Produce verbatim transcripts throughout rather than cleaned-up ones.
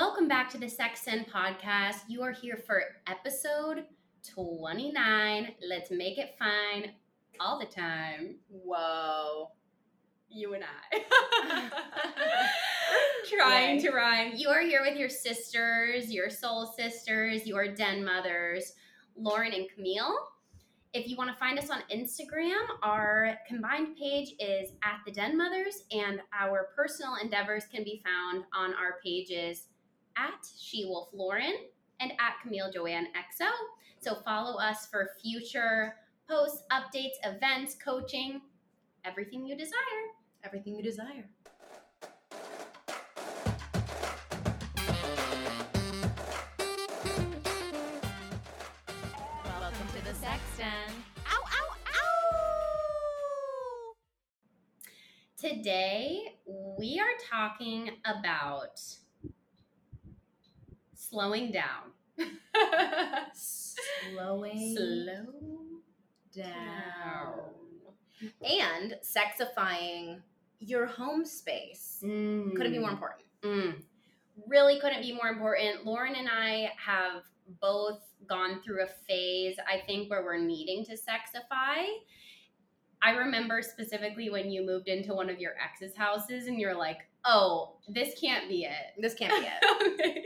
Welcome back to the Sex Den podcast. You are here for episode twenty-nine. Let's make it fine all the time. Whoa. You and I. Trying right. to rhyme. You are here with your sisters, your soul sisters, your den mothers, Lauren and Camille. If you want to find us on Instagram, our combined page is at the Den Mothers, and our personal endeavors can be found on our pages at Shewolf Lauren and at Camille Joanne X O. So follow us for future posts, updates, events, coaching, everything you desire. Everything you desire. Today, we are talking about slowing down. Slowing Slow down. down. And sexifying your home space. Mm. Couldn't be more important. Mm. Really couldn't be more important. Lauren and I have both gone through a phase, I think, where we're needing to sexify. I remember specifically when you moved into one of your ex's houses and you're like, oh, this can't be it. This can't be it. Okay.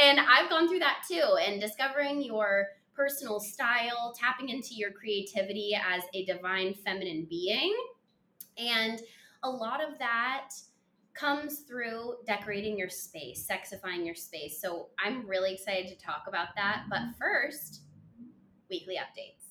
And I've gone through that too. And discovering your personal style, tapping into your creativity as a divine feminine being. And a lot of that comes through decorating your space, sexifying your space. So I'm really excited to talk about that. But first, weekly updates.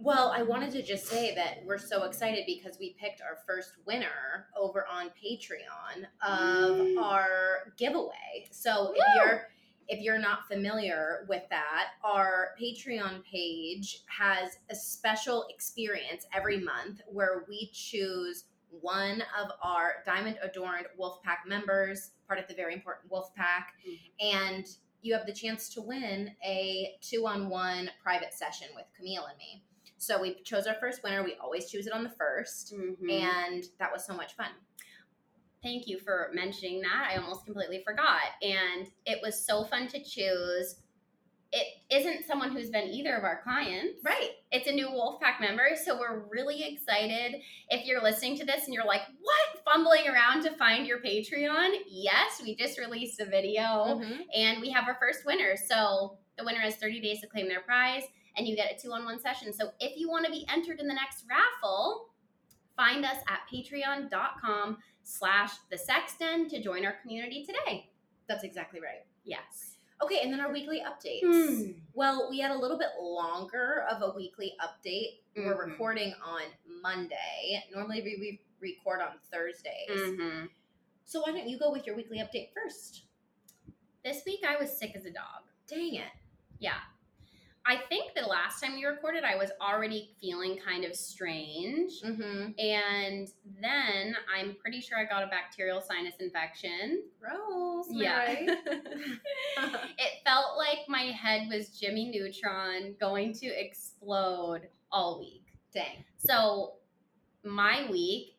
Well, I wanted to just say that we're so excited because we picked our first winner over on Patreon of mm. our giveaway. So Woo! if you're if you're not familiar with that, our Patreon page has a special experience every month where we choose one of our diamond-adorned Wolfpack members, part of the very important Wolfpack, mm-hmm. and you have the chance to win a two-on-one private session with Camille and me. So we chose our first winner. We always choose it on the first, mm-hmm. and that was so much fun. Thank you for mentioning that. I almost completely forgot, and it was so fun to choose. It isn't someone who's been either of our clients. Right. It's a new Wolfpack member, so we're really excited. If you're listening to this and you're like, what? Fumbling around to find your Patreon? Yes, we just released a video, mm-hmm. and we have our first winner. So the winner has thirty days to claim their prize. And you get a two-on-one session. So if you want to be entered in the next raffle, find us at patreon.com slash the sex den to join our community today. That's exactly right. Yes. Okay, and then our weekly updates. Mm. Well, we had a little bit longer of a weekly update. Mm-hmm. We're recording on Monday. Normally we record on Thursdays. Mm-hmm. So why don't you go with your weekly update first? This week I was sick as a dog. Dang it. Yeah. I think the last time we recorded, I was already feeling kind of strange. Mm-hmm. And then I'm pretty sure I got a bacterial sinus infection. Gross. Yeah. Right? It felt like my head was Jimmy Neutron going to explode all week. Dang. So my week,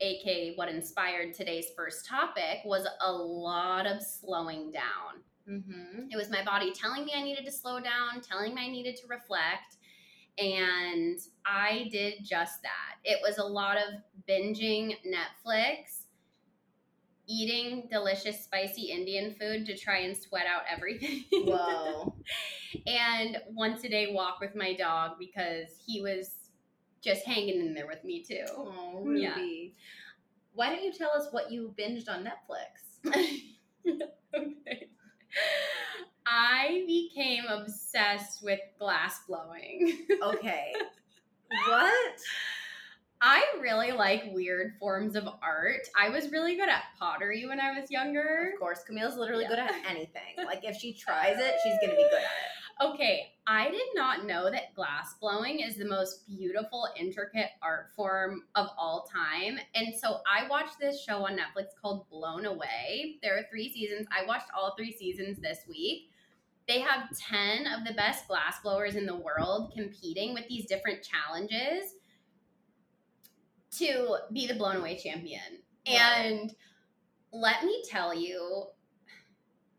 aka what inspired today's first topic, was a lot of slowing down. Mm-hmm. It was my body telling me I needed to slow down, telling me I needed to reflect, and I did just that. It was a lot of binging Netflix, eating delicious spicy Indian food to try and sweat out everything. Whoa. And once a day walk with my dog because he was just hanging in there with me too. Oh, Ruby. Yeah. Why don't you tell us what you binged on Netflix? Okay. I became obsessed with glass blowing. Okay. What? I really like weird forms of art. I was really good at pottery when I was younger. Of course. Camille's literally yeah. good at anything. Like, if she tries it, she's going to be good at it. Okay. I did not know that glass blowing is the most beautiful, intricate art form of all time. And so I watched this show on Netflix called Blown Away. There are three seasons. I watched all three seasons this week. They have ten of the best glass blowers in the world competing with these different challenges to be the Blown Away champion. Wow. And let me tell you,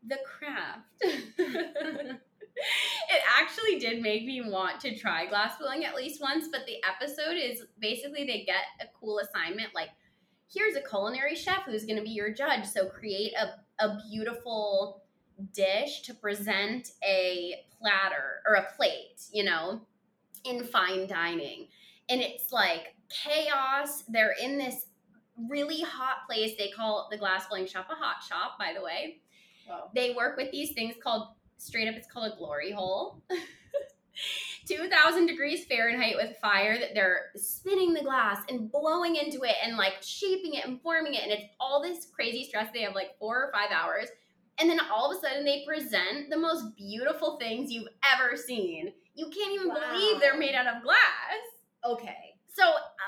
The craft. It actually did make me want to try glass blowing at least once, but the episode is basically they get a cool assignment like, here's a culinary chef who's going to be your judge, so create a, a beautiful dish to present a platter or a plate, you know, in fine dining. And it's like chaos. They're in this really hot place. They call the glass blowing shop a hot shop, by the way. Wow. They work with these things called, straight up, it's called a glory hole. two thousand degrees Fahrenheit with fire that they're spinning the glass and blowing into it and like shaping it and forming it. And it's all this crazy stress. They have like four or five hours. And then all of a sudden they present the most beautiful things you've ever seen. You can't even wow. believe they're made out of glass. Okay. So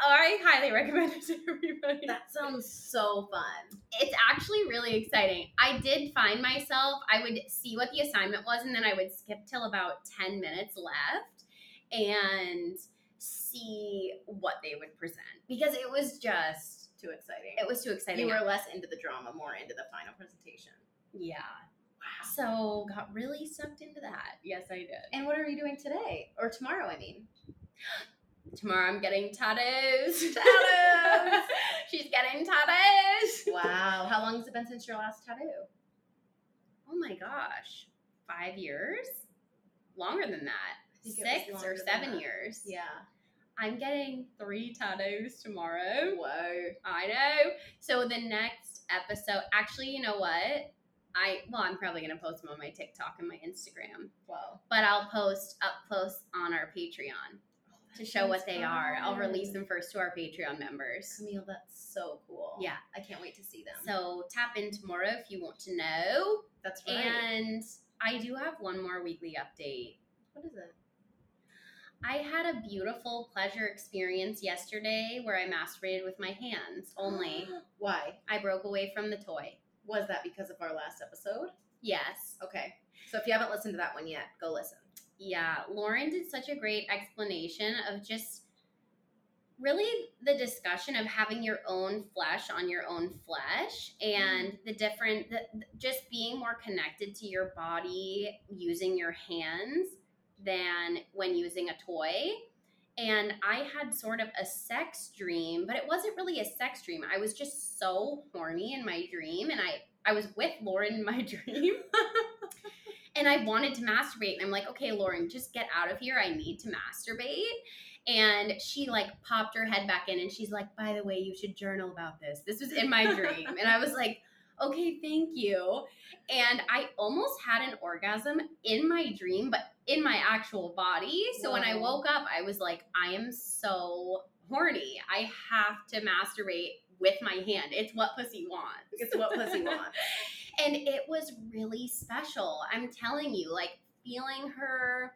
I highly recommend it to everybody. That sounds so fun. It's actually really exciting. I did find myself, I would see what the assignment was, and then I would skip till about ten minutes left and see what they would present. Because it was just too exciting. It was too exciting. You were less into the drama, more into the final presentation. Yeah. Wow. So got really sucked into that. Yes, I did. And what are you doing today? Or tomorrow, I mean. Tomorrow I'm getting tattoos. Tattoos. She's getting tattoos. Wow. How long has it been since your last tattoo? Oh my gosh. Five years? Longer than that. Six or seven years. Yeah. I'm getting three tattoos tomorrow. Whoa. I know. So the next episode, actually, you know what? I well, I'm probably going to post them on my TikTok and my Instagram. Whoa. But I'll post up close on our Patreon. To show what they are. I'll release them first to our Patreon members. Camille, that's so cool. Yeah. I can't wait to see them. So tap in tomorrow if you want to know. That's right. And I do have one more weekly update. What is it? I had a beautiful pleasure experience yesterday where I masturbated with my hands only. Why? I broke away from the toy. Was that because of our last episode? Yes. Okay. So if you haven't listened to that one yet, go listen. Yeah, Lauren did such a great explanation of just really the discussion of having your own flesh on your own flesh and mm. the different, the, just being more connected to your body using your hands than when using a toy. And I had sort of a sex dream, but it wasn't really a sex dream. I was just so horny in my dream, and I, I was with Lauren in my dream. And I wanted to masturbate. And I'm like, okay, Lauren, just get out of here. I need to masturbate. And she like popped her head back in and she's like, by the way, you should journal about this. This was in my dream. And I was like, okay, thank you. And I almost had an orgasm in my dream, but in my actual body. So Whoa. When I woke up, I was like, I am so horny. I have to masturbate with my hand. It's what pussy wants. It's what pussy wants. And it was really special. I'm telling you, like feeling her,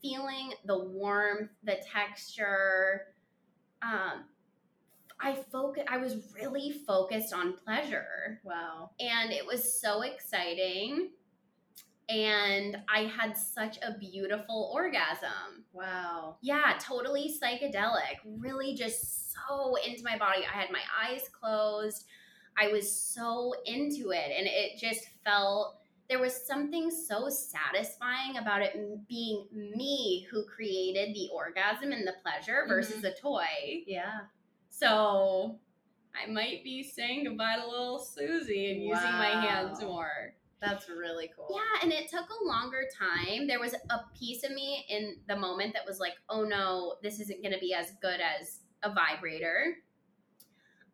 feeling the warmth, the texture. Um, I focus. I was really focused on pleasure. Wow. And it was so exciting. And I had such a beautiful orgasm. Wow. Yeah, totally psychedelic. Really just so into my body. I had my eyes closed. I was so into it, and it just felt there was something so satisfying about it being me who created the orgasm and the pleasure versus mm-hmm. a toy. Yeah. So I might be saying goodbye to little Susie and wow. using my hands more. That's really cool. Yeah, and it took a longer time. There was a piece of me in the moment that was like, oh no, this isn't going to be as good as a vibrator.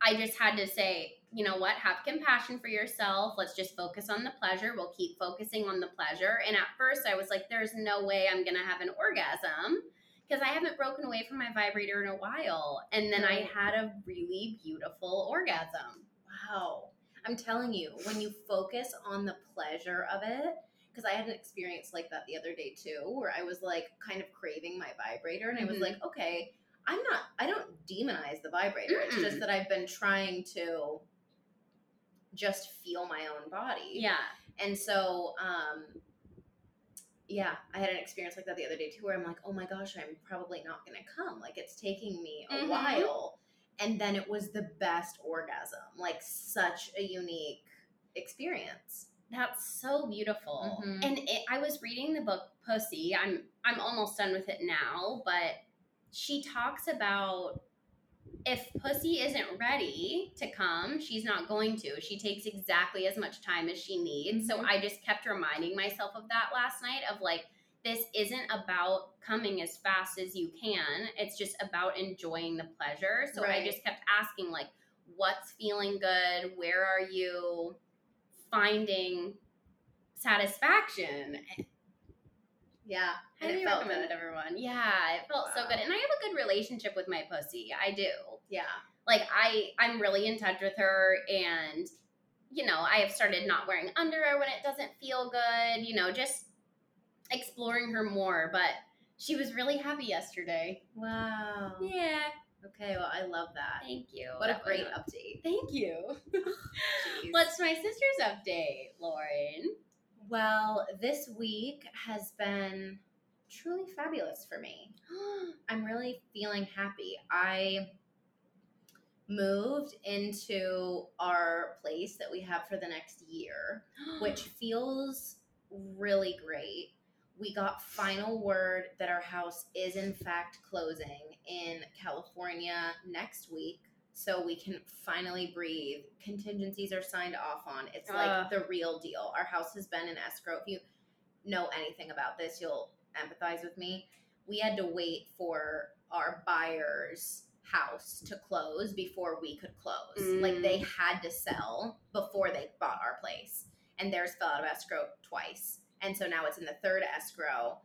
I just had to say, you know what, have compassion for yourself. Let's just focus on the pleasure. We'll keep focusing on the pleasure. And at first I was like, there's no way I'm going to have an orgasm because I haven't broken away from my vibrator in a while. And then I had a really beautiful orgasm. Wow. I'm telling you, when you focus on the pleasure of it, because I had an experience like that the other day too, where I was like kind of craving my vibrator and mm-hmm. I was like, okay, I'm not, I don't demonize the vibrator. Mm-mm. It's just that I've been trying to just feel my own body. Yeah. And so, um, yeah, I had an experience like that the other day too, where I'm like, oh my gosh, I'm probably not going to come. Like it's taking me a mm-hmm. while. And then it was the best orgasm, like such a unique experience. That's so beautiful. Mm-hmm. And it, I was reading the book Pussy. I'm I'm almost done with it now, but she talks about if pussy isn't ready to come, she's not going to. She takes exactly as much time as she needs. Mm-hmm. So I just kept reminding myself of that last night of like, this isn't about coming as fast as you can. It's just about enjoying the pleasure. So right. I just kept asking like, what's feeling good? Where are you finding satisfaction? Yeah. And it felt good, everyone. Yeah, it felt wow. so good. And I have a good relationship with my pussy. I do. Yeah. Like, I, I'm really in touch with her. And, you know, I have started not wearing underwear when it doesn't feel good. You know, just exploring her more. But she was really happy yesterday. Wow. Yeah. Okay, well, I love that. Thank you. What that a great was... update. Thank you. Oh, what's my sister's update, Lauren? Well, this week has been truly fabulous for me. I'm really feeling happy. I moved into our place that we have for the next year, which feels really great. We got final word that our house is in fact closing in California next week, so we can finally breathe. Contingencies are signed off on. It's like uh, the real deal. Our house has been in escrow. If you know anything about this, you'll empathize with me. We had to wait for our buyer's house to close before we could close. Mm. Like, they had to sell before they bought our place, and theirs fell out of escrow twice. And so now it's in the third escrow.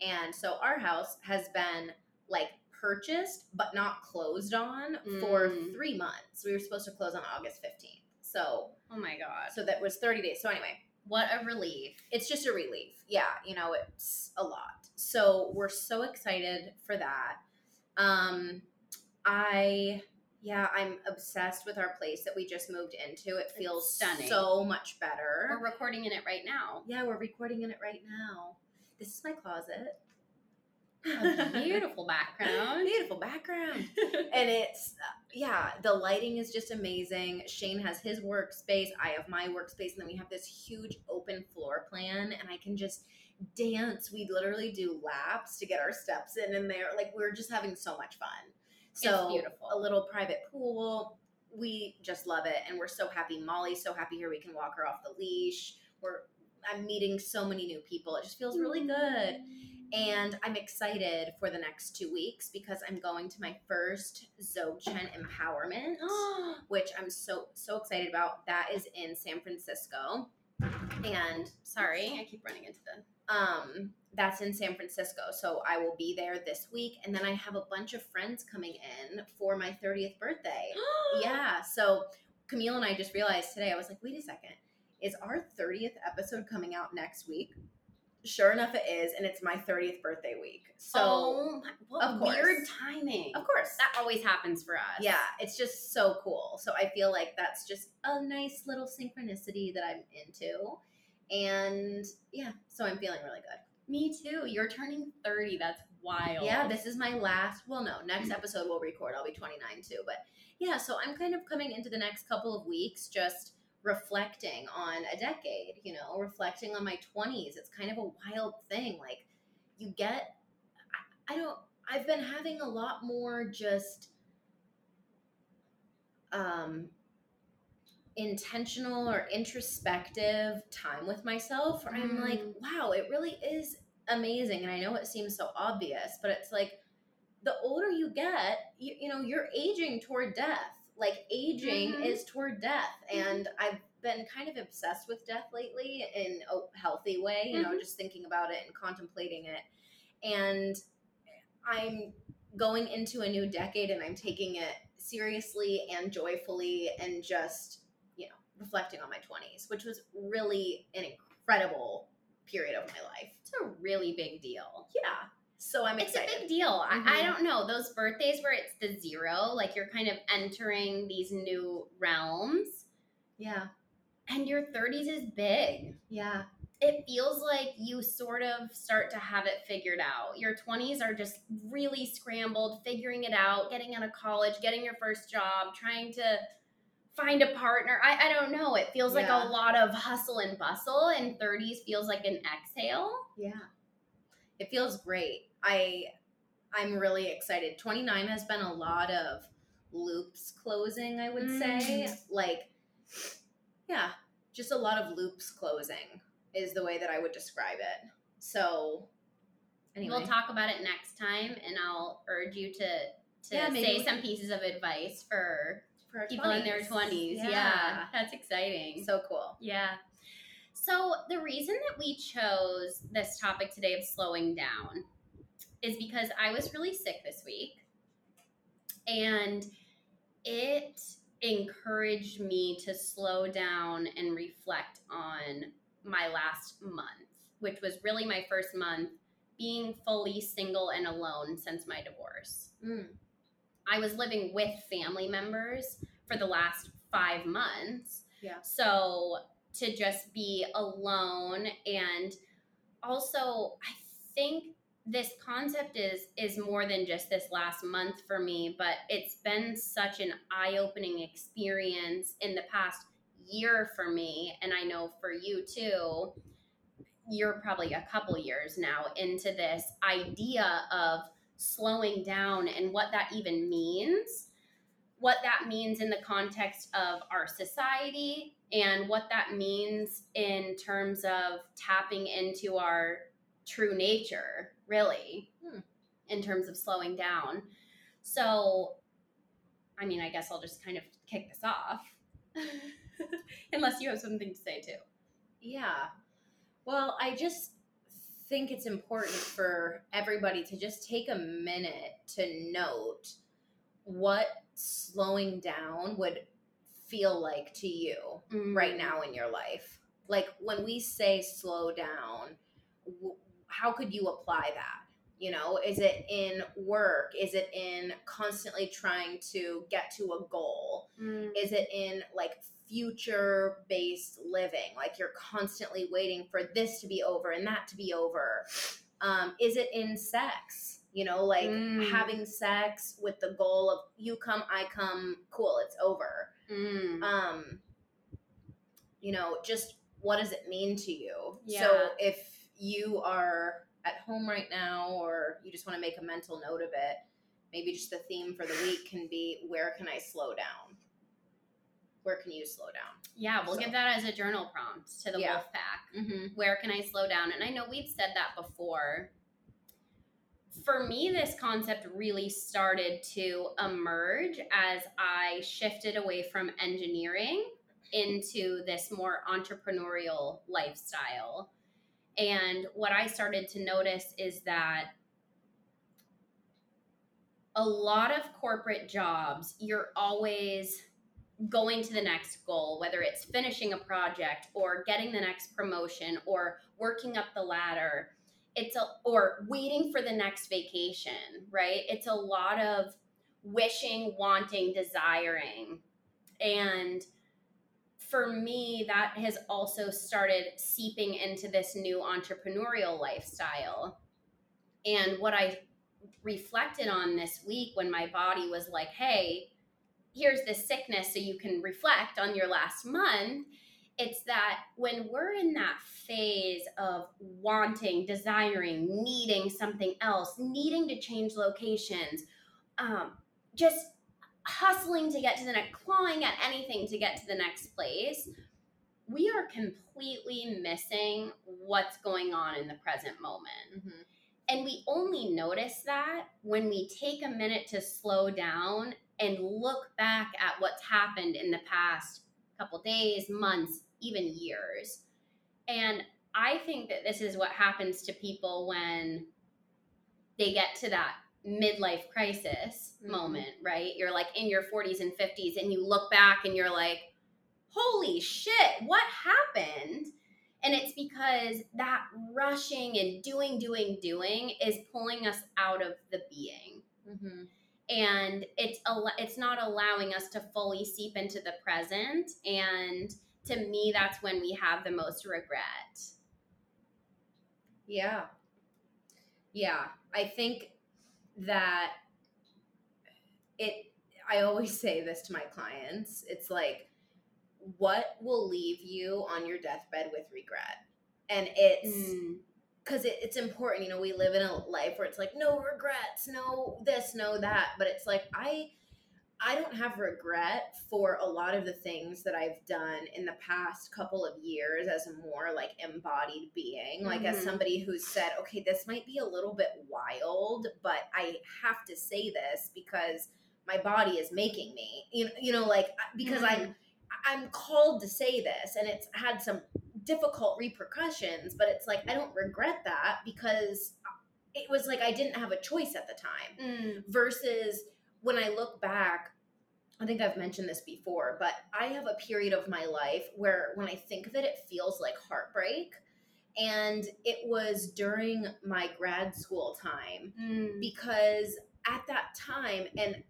And so our house has been like purchased but not closed on mm. for three months. We were supposed to close on August fifteenth. So, oh my God. So that was thirty days. So anyway, what a relief. It's just a relief. Yeah. You know, it's a lot. So we're so excited for that. Um, I, yeah, I'm obsessed with our place that we just moved into. It feels stunning. So much better. We're recording in it right now. Yeah, we're recording in it right now. This is my closet. A beautiful background. Beautiful background. And it's, yeah, the lighting is just amazing. Shane has his workspace. I have my workspace. And then we have this huge open floor plan. And I can just dance. We literally do laps to get our steps in and there. Like, we're just having so much fun. So it's beautiful. A little private pool. We just love it. And we're so happy. Molly's so happy here. We can walk her off the leash. We're I'm meeting so many new people. It just feels really good. And I'm excited for the next two weeks because I'm going to my first Zochen Empowerment, which I'm so, so excited about. That is in San Francisco. And sorry, I keep running into them. Um, that's in San Francisco. So I will be there this week. And then I have a bunch of friends coming in for my thirtieth birthday. Yeah. So Camille and I just realized today, I was like, wait a second. Is our thirtieth episode coming out next week? Sure enough, it is. And it's my thirtieth birthday week. So oh, my, what of course, weird timing. Of course. That always happens for us. Yeah. It's just so cool. So I feel like that's just a nice little synchronicity that I'm into. And yeah, so I'm feeling really good. Me too. You're turning thirty. That's wild. Yeah, this is my last, well, no, next episode we'll record. I'll be twenty-nine too. But yeah, so I'm kind of coming into the next couple of weeks just reflecting on a decade, you know, reflecting on my twenties. It's kind of a wild thing. Like, you get, I, I don't, I've been having a lot more just, um, intentional or introspective time with myself where I'm like, wow, it really is amazing. And I know it seems so obvious, but it's like the older you get, you, you know, you're aging toward death. Like, aging mm-hmm. is toward death. And I've been kind of obsessed with death lately in a healthy way, you mm-hmm. know, just thinking about it and contemplating it. And I'm going into a new decade and I'm taking it seriously and joyfully and just, you know, reflecting on my twenties, which was really an incredible period of my life. It's a really big deal. Yeah. So I'm excited. It's a big deal. Mm-hmm. I, I don't know. Those birthdays where it's the zero, like you're kind of entering these new realms. Yeah. And your thirties is big. Yeah. It feels like you sort of start to have it figured out. Your twenties are just really scrambled, figuring it out, getting out of college, getting your first job, trying to find a partner. I, I don't know. It feels yeah. like a lot of hustle and bustle, and thirties feels like an exhale. Yeah. It feels great. I, I'm really excited. twenty-nine has been a lot of loops closing, I would mm. say. Like, yeah, just a lot of loops closing is the way that I would describe it. So anyway. We'll talk about it next time, and I'll urge you to to yeah, say some pieces of advice for, for people twenties. In their twenties. Yeah. yeah. That's exciting. So cool. Yeah. So the reason that we chose this topic today of slowing down is because I was really sick this week, and it encouraged me to slow down and reflect on my last month, which was really my first month being fully single and alone since my divorce. Mm. I was living with family members for the last five months. Yeah. So to just be alone, and also I think this concept is is more than just this last month for me, but it's been such an eye-opening experience in the past year for me, and I know for you too. You're probably a couple years now into this idea of slowing down and what that even means, what that means in the context of our society, and what that means in terms of tapping into our true nature, really, hmm. in terms of slowing down. So, I mean, I guess I'll just kind of kick this off, unless you have something to say too. Yeah. Well, I just think it's important for everybody to just take a minute to note what slowing down would feel like to you mm. right now in your life. Like, when we say slow down, w- how could you apply that? You know, is it in work? Is it in constantly trying to get to a goal? Mm. Is it in, like, future-based living? Like, you're constantly waiting for this to be over and that to be over. Um, is it in sex? You know, like mm. having sex with the goal of you come, I come, cool, it's over. Mm. Um, you know, just what does it mean to you? Yeah. So if you are at home right now, or you just want to make a mental note of it, maybe just the theme for the week can be, where can I slow down? Where can you slow down? Yeah, we'll so. give that as a journal prompt to the yeah. Wolfpack. Mm-hmm. Where can I slow down? And I know we've said that before. For me, this concept really started to emerge as I shifted away from engineering into this more entrepreneurial lifestyle. And what I started to notice is that a lot of corporate jobs, you're always going to the next goal, whether it's finishing a project or getting the next promotion or working up the ladder, it's a, or waiting for the next vacation, right? It's a lot of wishing, wanting, desiring. And for me, that has also started seeping into this new entrepreneurial lifestyle. And what I reflected on this week, when my body was like, hey, here's the sickness so you can reflect on your last month. It's that when we're in that phase of wanting, desiring, needing something else, needing to change locations, um, just hustling to get to the next, clawing at anything to get to the next place, we are completely missing what's going on in the present moment. Mm-hmm. And we only notice that when we take a minute to slow down and look back at what's happened in the past couple days, months, even years. And I think that this is what happens to people when they get to that midlife crisis mm-hmm. moment, right? You're like in your forties and fifties, and you look back and you're like, holy shit, what happened? And it's because that rushing and doing, doing, doing is pulling us out of the being. Mm-hmm. And it's it's not allowing us to fully seep into the present. And to me, that's when we have the most regret. Yeah. Yeah. I think that it, I always say this to my clients. It's like, what will leave you on your deathbed with regret? And it's because mm. it, it's important. You know, we live in a life where it's like, no regrets, no this, no that. But it's like, I, I don't have regret for a lot of the things that I've done in the past couple of years as a more like embodied being, mm-hmm. like as somebody who's said, okay, this might be a little bit wild, but I have to say this because my body is making me, you know, you know like because mm-hmm. I'm, I'm called to say this, and it's had some difficult repercussions, but it's like, I don't regret that because it was like, I didn't have a choice at the time mm. versus when I look back, I think I've mentioned this before, but I have a period of my life where when I think of it, it feels like heartbreak. And it was during my grad school time mm. because at that time, and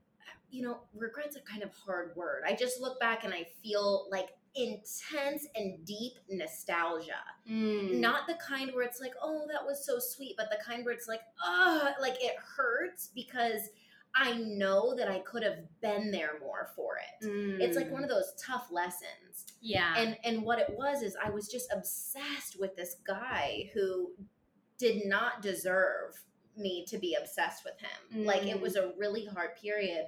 you know, regret's a kind of hard word. I just look back and I feel like intense and deep nostalgia. Mm. Not the kind where it's like, oh, that was so sweet, but the kind where it's like, oh, like it hurts because I know that I could have been there more for it. Mm. It's like one of those tough lessons. Yeah. And and what it was is I was just obsessed with this guy who did not deserve me to be obsessed with him. Mm. Like it was a really hard period.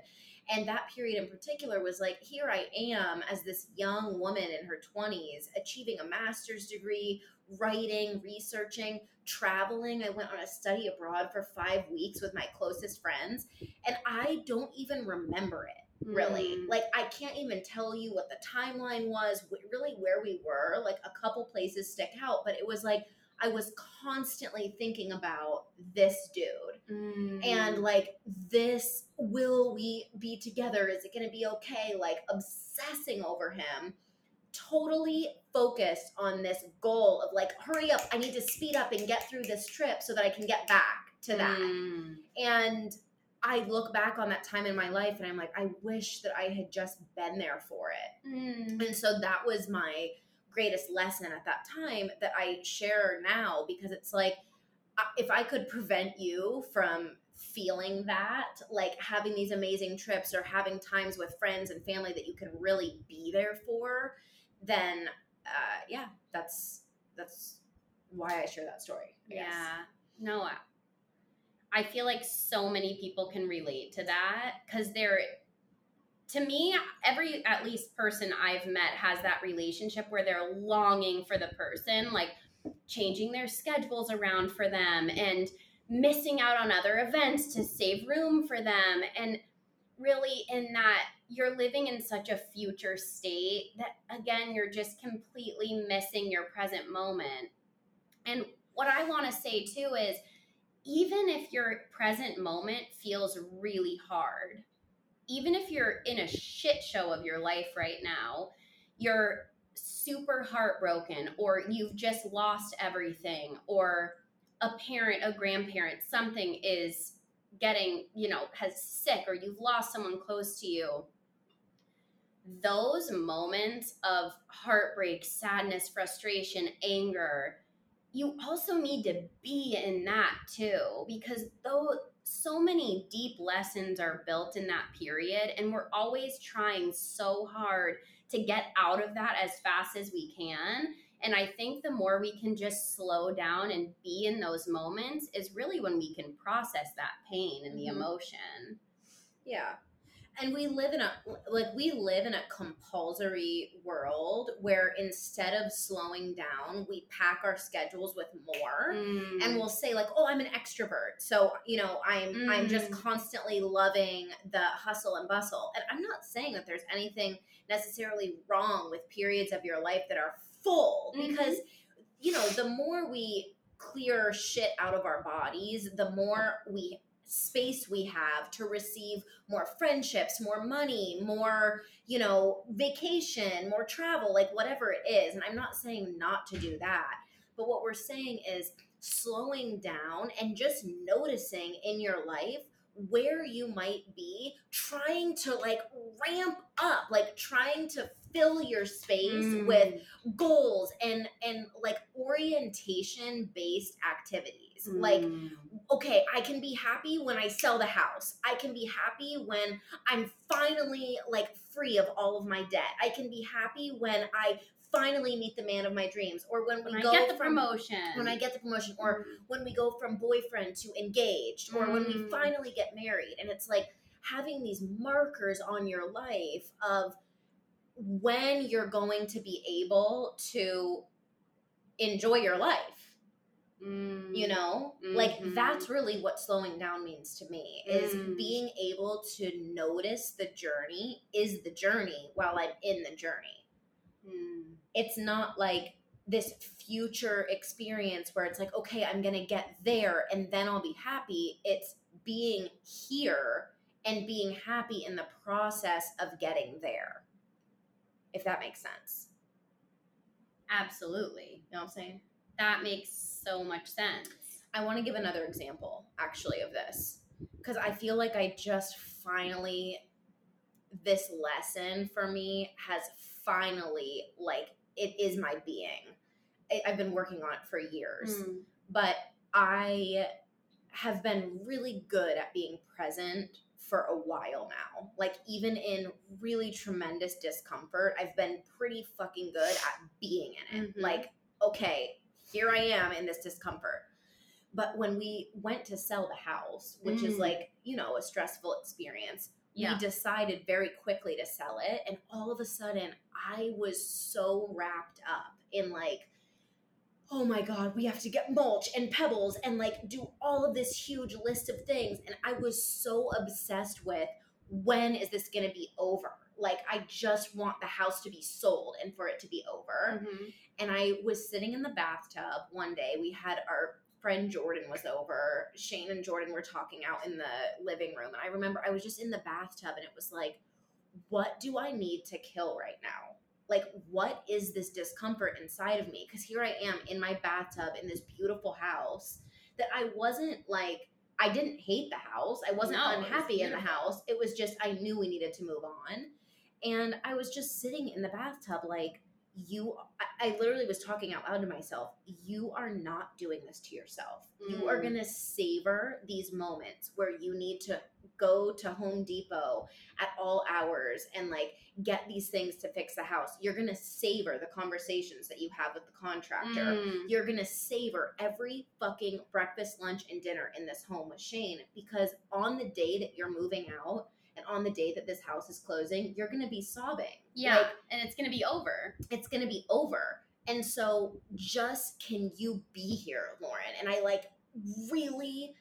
And that period in particular was like, here I am as this young woman in her twenties, achieving a master's degree, writing, researching, traveling. I went on a study abroad for five weeks with my closest friends, and I don't even remember it, really. Mm. Like, I can't even tell you what the timeline was, really where we were. Like, a couple places stick out, but it was like, I was constantly thinking about this dude mm. and like, this, will we be together? Is it going to be okay? Like obsessing over him, totally focused on this goal of like, hurry up. I need to speed up and get through this trip so that I can get back to that. Mm. And I look back on that time in my life and I'm like, I wish that I had just been there for it. Mm. And so that was my greatest lesson at that time that I share now, because it's like, if I could prevent you from feeling that, like having these amazing trips or having times with friends and family that you can really be there for, then uh, yeah, that's that's why I share that story. I yeah. guess. No, I feel like so many people can relate to that because they're to me, every at least person I've met has that relationship where they're longing for the person, like changing their schedules around for them and missing out on other events to save room for them. And really in that you're living in such a future state that, again, you're just completely missing your present moment. And what I want to say too is even if your present moment feels really hard, even if you're in a shit show of your life right now, you're super heartbroken, or you've just lost everything, or a parent, a grandparent, something is getting, you know, has sick, or you've lost someone close to you. Those moments of heartbreak, sadness, frustration, anger, you also need to be in that too, because though so many deep lessons are built in that period, and we're always trying so hard to get out of that as fast as we can. And I think the more we can just slow down and be in those moments is really when we can process that pain and the emotion. Yeah. And we live in a, like we live in a compulsory world where instead of slowing down, we pack our schedules with more mm. and we'll say like, oh, I'm an extrovert. So, you know, I'm, mm. I'm just constantly loving the hustle and bustle. And I'm not saying that there's anything necessarily wrong with periods of your life that are full because, mm-hmm. you know, the more we clear shit out of our bodies, the more we space we have to receive more friendships, more money, more, you know, vacation, more travel, like whatever it is. And I'm not saying not to do that, but what we're saying is slowing down and just noticing in your life where you might be, trying to like ramp up, like trying to fill your space mm. with goals and and like orientation based activities. Mm. Like, okay, I can be happy when I sell the house. I can be happy when I'm finally like free of all of my debt. I can be happy when I finally meet the man of my dreams, or when we when go I get the from, promotion, when I get the promotion, or mm. when we go from boyfriend to engaged, or mm. when we finally get married. And it's like having these markers on your life of when you're going to be able to enjoy your life. Mm. You know, mm-hmm. like that's really what slowing down means to me, is mm. being able to notice the journey is the journey while I'm in the journey. It's not like this future experience where it's like, okay, I'm going to get there and then I'll be happy. It's being here and being happy in the process of getting there, if that makes sense. Absolutely. You know what I'm saying? That makes so much sense. I want to give another example, actually, of this, because I feel like I just finally, this lesson for me has finally, like, it is my being. I, I've been working on it for years, mm. but I have been really good at being present for a while now. Like, even in really tremendous discomfort, I've been pretty fucking good at being in it. Mm-hmm. Like, okay, here I am in this discomfort. But when we went to sell the house, which mm. is like, you know, a stressful experience, yeah. we decided very quickly to sell it. And all of a sudden, I was so wrapped up in like, oh my God, we have to get mulch and pebbles and like do all of this huge list of things. And I was so obsessed with, when is this going to be over? Like, I just want the house to be sold and for it to be over. Mm-hmm. And I was sitting in the bathtub one day. We had our friend Jordan was over. Shane and Jordan were talking out in the living room. And I remember I was just in the bathtub and it was like, what do I need to kill right now? Like, what is this discomfort inside of me? Because here I am in my bathtub in this beautiful house that I wasn't like, I didn't hate the house. I wasn't no, unhappy was in the house. It was just, I knew we needed to move on. And I was just sitting in the bathtub like, you, I literally was talking out loud to myself, you are not doing this to yourself. Mm. You are going to savor these moments where you need to go to Home Depot at all hours and like get these things to fix the house. You're going to savor the conversations that you have with the contractor. Mm. You're going to savor every fucking breakfast, lunch, and dinner in this home with Shane, because on the day that you're moving out, and on the day that this house is closing, you're going to be sobbing. Yeah, like, and it's going to be over. It's going to be over. And so just, can you be here, Lauren? And I like really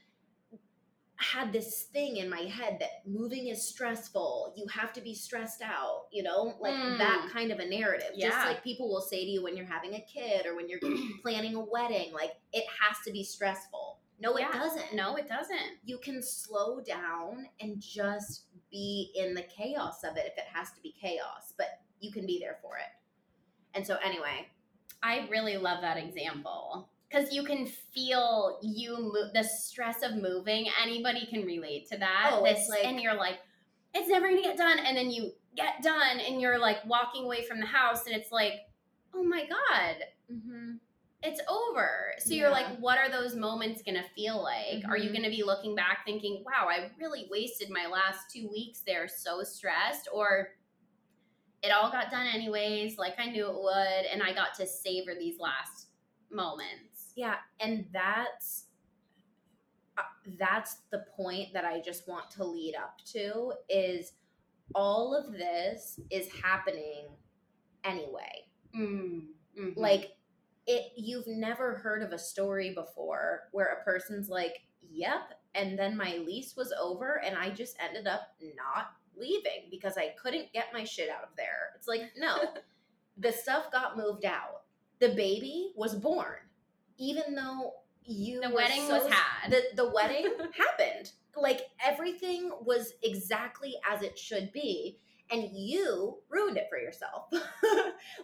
had this thing in my head that moving is stressful. You have to be stressed out, you know, like mm. that kind of a narrative. Yeah. Just like people will say to you when you're having a kid or when you're planning a wedding, like it has to be stressful. No, yeah. it doesn't. No, it doesn't. You can slow down and just be in the chaos of it if it has to be chaos, but you can be there for it. And so anyway, I really love that example because you can feel you move, the stress of moving. Anybody can relate to that. Oh, this, it's like, and you're like, it's never going to get done. And then you get done and you're like walking away from the house and it's like, oh my God. Mm-hmm. It's over. So yeah. you're like, what are those moments going to feel like? Mm-hmm. Are you going to be looking back thinking, wow, I really wasted my last two weeks there so stressed? Or it all got done anyways, like I knew it would, and I got to savor these last moments. Yeah, and that's uh, that's the point that I just want to lead up to, is all of this is happening anyway. Mm-hmm. Like, It, you've never heard of a story before where a person's like, yep, and then my lease was over and I just ended up not leaving because I couldn't get my shit out of there. It's like, no, the stuff got moved out. The baby was born, even though you the wedding so, was had. The, the wedding happened. Like, everything was exactly as it should be. And you ruined it for yourself.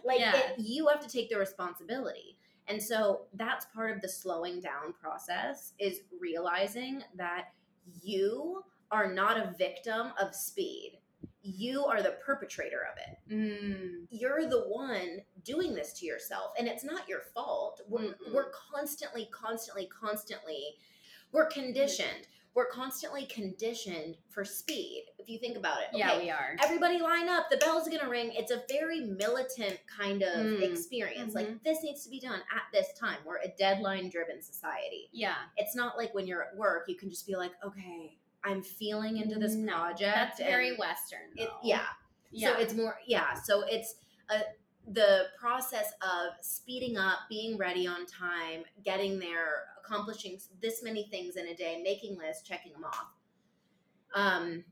Like, yeah. it, you have to take the responsibility. And so that's part of the slowing down process, is realizing that you are not a victim of speed. You are the perpetrator of it. Mm. You're the one doing this to yourself, and it's not your fault. We're, we're constantly, constantly, constantly, we're conditioned. We're constantly conditioned for speed, if you think about it. Okay, yeah, we are. Everybody line up. The bell's going to ring. It's a very militant kind of mm. experience. Mm-hmm. Like, this needs to be done at this time. We're a deadline-driven society. Yeah. It's not like when you're at work, you can just be like, okay, I'm feeling into this project. That's very Western, though. It, yeah. yeah. So it's more, yeah. So it's a, the process of speeding up, being ready on time, getting there, accomplishing this many things in a day, making lists, checking them off. Um,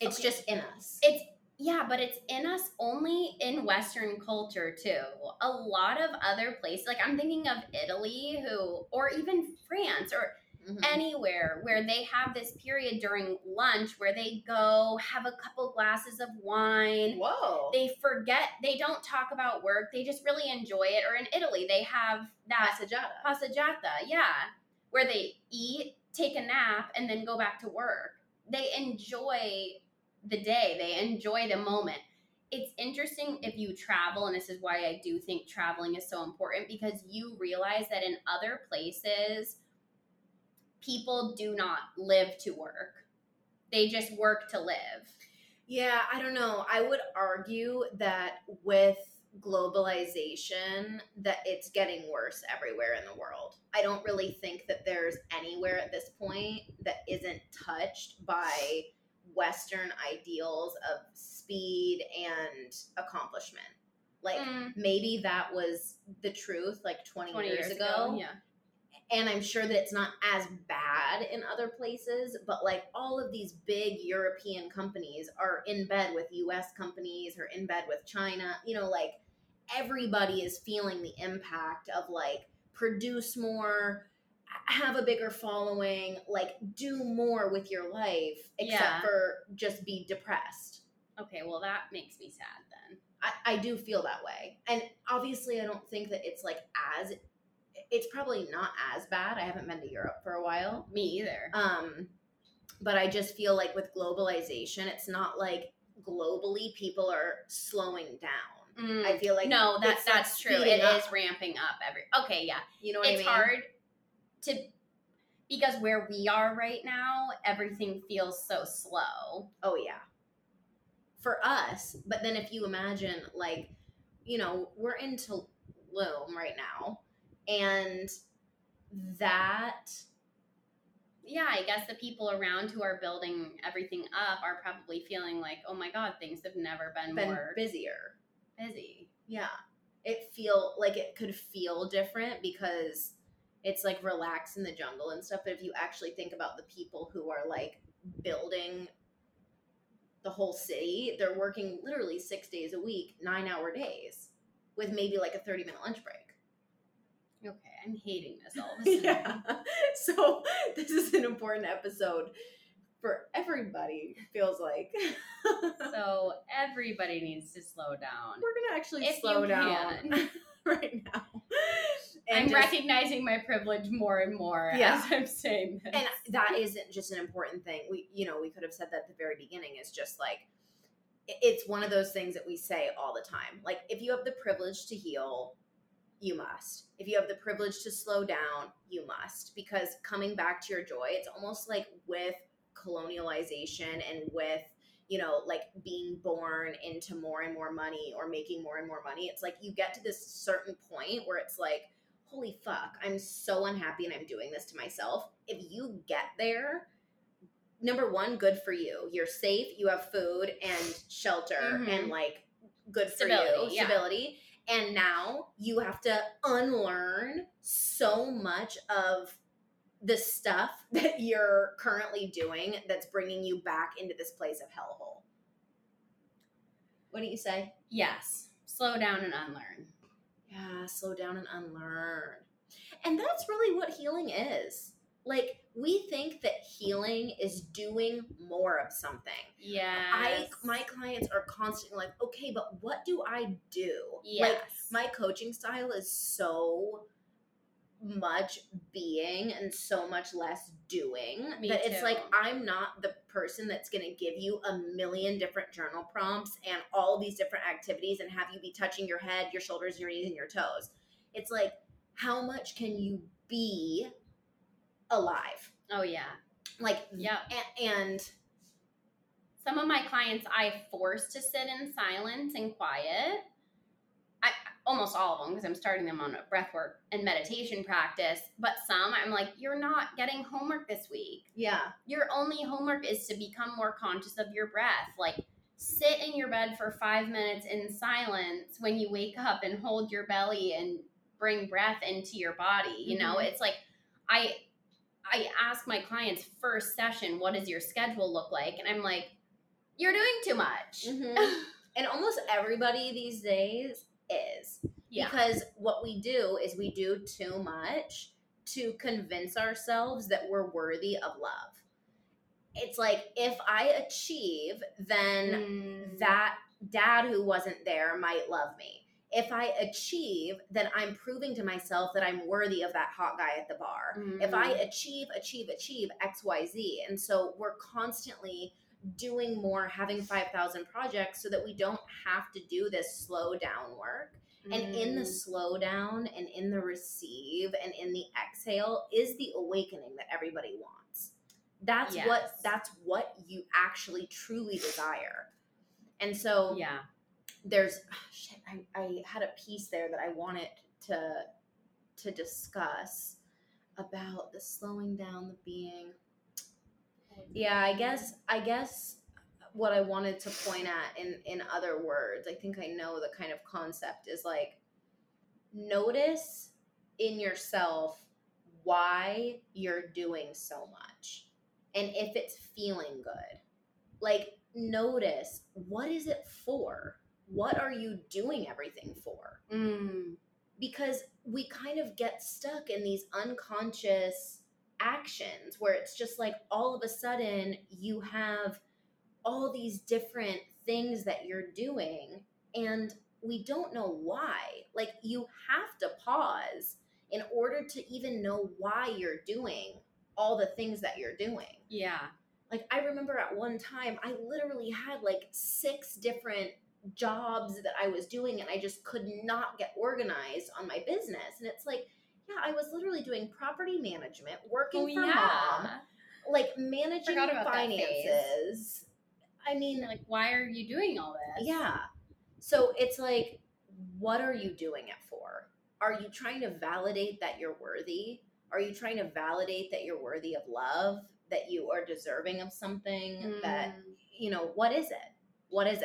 It's okay. just in us. It's Yeah, but it's in us only in Western culture, too. A lot of other places, like I'm thinking of Italy, who, or even France, or... Mm-hmm. Anywhere where they have this period during lunch where they go have a couple glasses of wine. Whoa. They forget. They don't talk about work. They just really enjoy it. Or in Italy, they have that. Passeggiata. Passeggiata, yeah. Where they eat, take a nap, and then go back to work. They enjoy the day. They enjoy the moment. It's interesting if you travel, and this is why I do think traveling is so important, because you realize that in other places – people do not live to work. They just work to live. Yeah, I don't know. I would argue that with globalization, that it's getting worse everywhere in the world. I don't really think that there's anywhere at this point that isn't touched by Western ideals of speed and accomplishment. Like, mm. maybe that was the truth like twenty, twenty years, years ago. ago. Yeah. And I'm sure that it's not as bad in other places, but like all of these big European companies are in bed with U S companies or in bed with China. You know, like everybody is feeling the impact of like produce more, have a bigger following, like do more with your life, except yeah. for just be depressed. Okay, well, that makes me sad then. I, I do feel that way. And obviously I don't think that it's like as It's probably not as bad. I haven't been to Europe for a while. Me either. Um, but I just feel like with globalization, it's not like globally people are slowing down. Mm. I feel like no, that that's true. It is ramping up every. Okay, yeah, you know what I mean. It's hard to because where we are right now, everything feels so slow. Oh yeah, for us. But then if you imagine, like, you know, we're in Tulum right now. And that, yeah, I guess the people around who are building everything up are probably feeling like, oh my God, things have never been, been more busier. Busy. Yeah. It feel like it could feel different because it's like relax in the jungle and stuff. But if you actually think about the people who are like building the whole city, they're working literally six days a week, nine hour days with maybe like a thirty minute lunch break. Okay, I'm hating this all of a sudden. Yeah. So this is an important episode for everybody, feels like. So everybody needs to slow down. We're going to actually if slow down right now. And I'm just recognizing my privilege more and more yeah. as I'm saying this. And that isn't just an important thing. We, you know, we could have said that at the very beginning. It's just like, it's one of those things that we say all the time. Like, if you have the privilege to heal, you must. If you have the privilege to slow down, you must. Because coming back to your joy, it's almost like with colonialization and with, you know, like being born into more and more money or making more and more money, it's like you get to this certain point where it's like, holy fuck, I'm so unhappy and I'm doing this to myself. If you get there, number one, good for you. You're safe, you have food and shelter mm-hmm. and like good stability, for you, yeah. stability. And now you have to unlearn so much of the stuff that you're currently doing that's bringing you back into this place of hellhole. What do you say? Yes. Slow down and unlearn. Yeah, slow down and unlearn. And that's really what healing is. Like, we think that healing is doing more of something. Yeah. I my clients are constantly like, okay, but what do I do? Yes. Like, my coaching style is so much being and so much less doing. Me that too. It's like, I'm not the person that's going to give you a million different journal prompts and all these different activities and have you be touching your head, your shoulders, your knees, and your toes. It's like, how much can you be alive? Oh, yeah. Like, yeah. And, and some of my clients I force to sit in silence and quiet. I almost all of them, because I'm starting them on a breath work and meditation practice. But some I'm like, you're not getting homework this week. Yeah. Your only homework is to become more conscious of your breath. Like, sit in your bed for five minutes in silence when you wake up and hold your belly and bring breath into your body. You mm-hmm. know, it's like I I ask my clients first session, what does your schedule look like? And I'm like, you're doing too much. Mm-hmm. And almost everybody these days is. Yeah. Because what we do is we do too much to convince ourselves that we're worthy of love. It's like, if I achieve, then mm. that dad who wasn't there might love me. If I achieve, then I'm proving to myself that I'm worthy of that hot guy at the bar. Mm. If I achieve, achieve, achieve, X, Y, Z. And so we're constantly doing more, having five thousand projects so that we don't have to do this slow down work. Mm. And in the slow down and in the receive and in the exhale is the awakening that everybody wants. That's yes. what, that's what you actually truly desire. And so yeah. There's oh shit. I, I had a piece there that I wanted to to discuss about the slowing down, the being. Yeah, I guess I guess what I wanted to point at in in other words, I think I know the kind of concept is like, notice in yourself why you're doing so much, and if it's feeling good, like notice what is it for. What are you doing everything for? Mm. Because we kind of get stuck in these unconscious actions where it's just like all of a sudden you have all these different things that you're doing and we don't know why. Like, you have to pause in order to even know why you're doing all the things that you're doing. Yeah. Like, I remember at one time I literally had like six different jobs that I was doing and I just could not get organized on my business. And it's like, yeah, I was literally doing property management, working oh, for yeah. mom, like managing finances. I mean, like, why are you doing all this? Yeah. So it's like, what are you doing it for? Are you trying to validate that you're worthy? Are you trying to validate that you're worthy of love, that you are deserving of something mm. that, you know, what is it? What is it?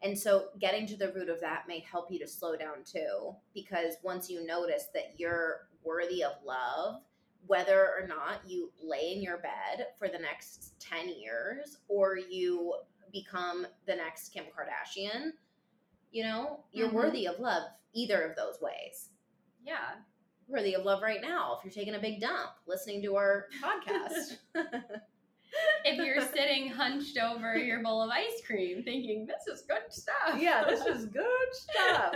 And so getting to the root of that may help you to slow down too, because once you notice that you're worthy of love, whether or not you lay in your bed for the next ten years or you become the next Kim Kardashian, you know, you're mm-hmm. worthy of love either of those ways. Yeah. Worthy of love right now. If you're taking a big dump, listening to our podcast. If you're sitting hunched over your bowl of ice cream thinking, this is good stuff. Yeah, this is good stuff.